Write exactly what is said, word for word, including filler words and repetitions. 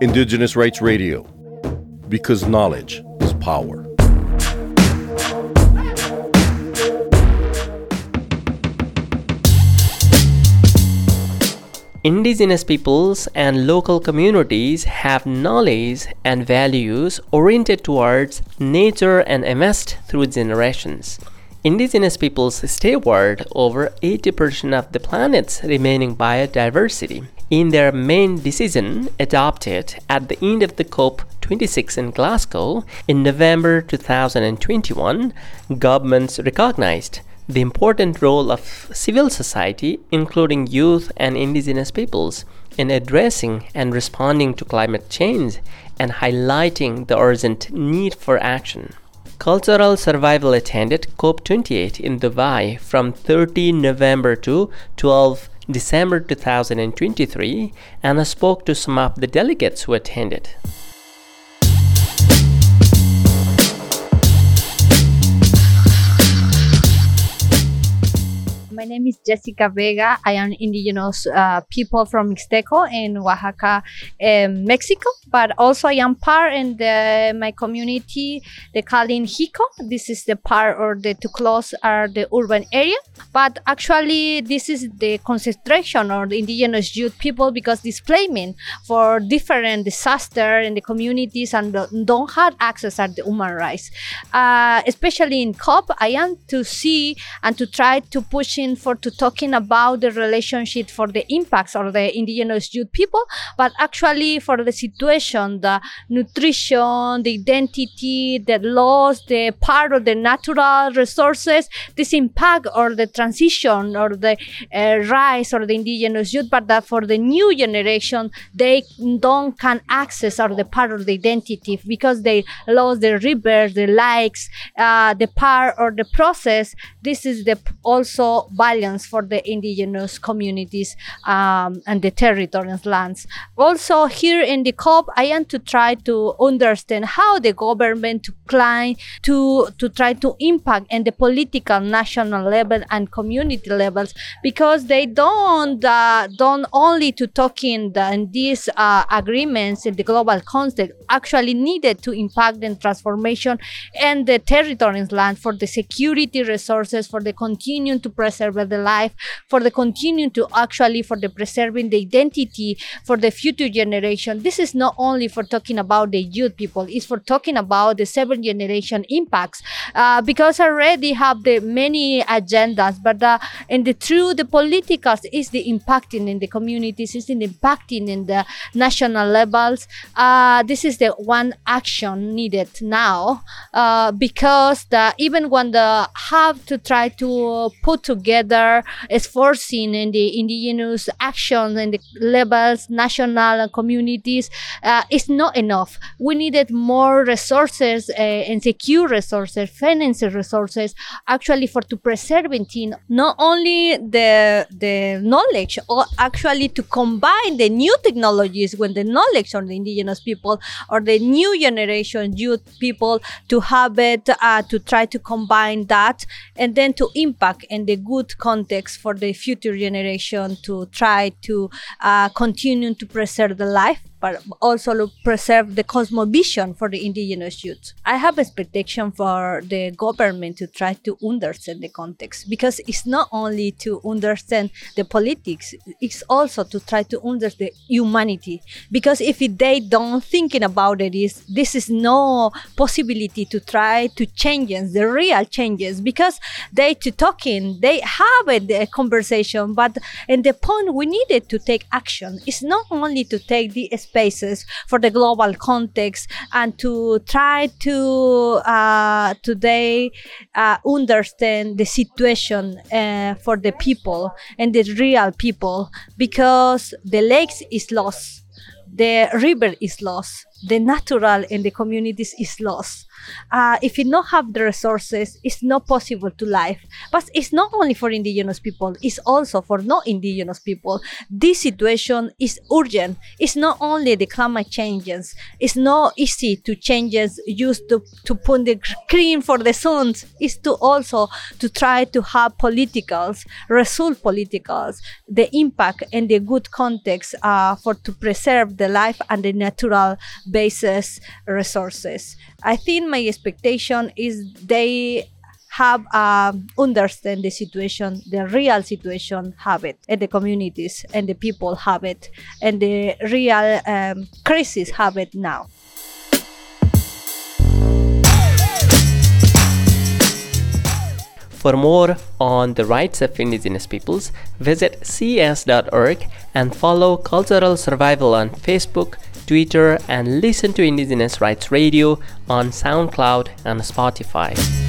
Indigenous Rights Radio, because knowledge is power. Indigenous peoples and local communities have knowledge and values oriented towards nature and amassed through generations. Indigenous peoples steward over eighty percent of the planet's remaining biodiversity. In their main decision adopted at the end of the COP twenty-six in Glasgow in November two thousand twenty-one, governments recognized the important role of civil society, including youth and indigenous peoples, in addressing and responding to climate change and highlighting the urgent need for action. Cultural Survival attended COP twenty-eight in Dubai from thirteen November to twelve December two thousand twenty-three, and I spoke to some of the delegates who attended. My name is Jessica Vega. I am indigenous uh, people from Mixteco in Oaxaca, um, Mexico. But also I am part in the, my community, the Calinjico. This is the part or the too close are the urban area. But actually this is the concentration of the indigenous youth people because displacement for different disaster in the communities and don't have access to the human rights. Uh, especially in COP, I am to see and to try to push in for to talking about the relationship for the impacts of the indigenous youth people, but actually for the situation, the nutrition, the identity, the loss, the part of the natural resources, this impact or the transition or the uh, rise of the indigenous youth, but that for the new generation, they don't can access or the part of the identity because they lost the rivers, the lakes, uh, the part or the process. This is the also violence for the indigenous communities um, and the territories, lands. Also here in the COP, I am to try to understand how the government to climb, to, to try to impact in the political, national level and community levels, because they don't uh, don't only to talk in, the, in these uh, agreements in the global context, actually needed to impact the transformation and the territories, land for the security resources, for the continuing to preserve the life, for the continuing to actually for the preserving the identity for the future generation. This is not only for talking about the youth people, it's for talking about the seven generation impacts uh, because already have the many agendas, but uh, in the through the politicals is the impacting in the communities, is the impacting in the national levels. Uh, this is the one action needed now uh, because the, even when the have to try to put together esforcing in the indigenous actions and the levels, national communities, uh, it's not enough. We needed more resources uh, and secure resources, financial resources, actually for to preserving not only the the knowledge, or actually to combine the new technologies with the knowledge of the indigenous people or the new generation youth people to have it, uh, to try to combine that and then to impact in the good context for the future generation to try to uh, continue to preserve the life, but also to preserve the cosmovision for the indigenous youth. I have expectation for the government to try to understand the context, because it's not only to understand the politics, it's also to try to understand the humanity. Because if they don't thinking about it, is this is no possibility to try to change the real changes, because they to talking, they have a, a conversation, but in the point we needed to take action. It's not only to take the spaces for the global context and to try to uh, today uh, understand the situation uh, for the people and the real people, because the lakes is lost, the river is lost, the natural in the communities is lost. Uh, if you don't have the resources, it's not possible to live. But it's not only for indigenous people, it's also for non-indigenous people. This situation is urgent. It's not only the climate changes. It's not easy to changes used to, to put the cream for the sun. It's to also to try to have politicals, resolve politicals, the impact and the good context uh, for to preserve the life and the natural basis resources. I think my expectation is they have uh, understand the situation, the real situation have it, and the communities and the people have it, and the real um, crisis have it now. For more on the rights of indigenous peoples, visit C S dot org and follow Cultural Survival on Facebook, Twitter, and listen to Indigenous Rights Radio on SoundCloud and Spotify.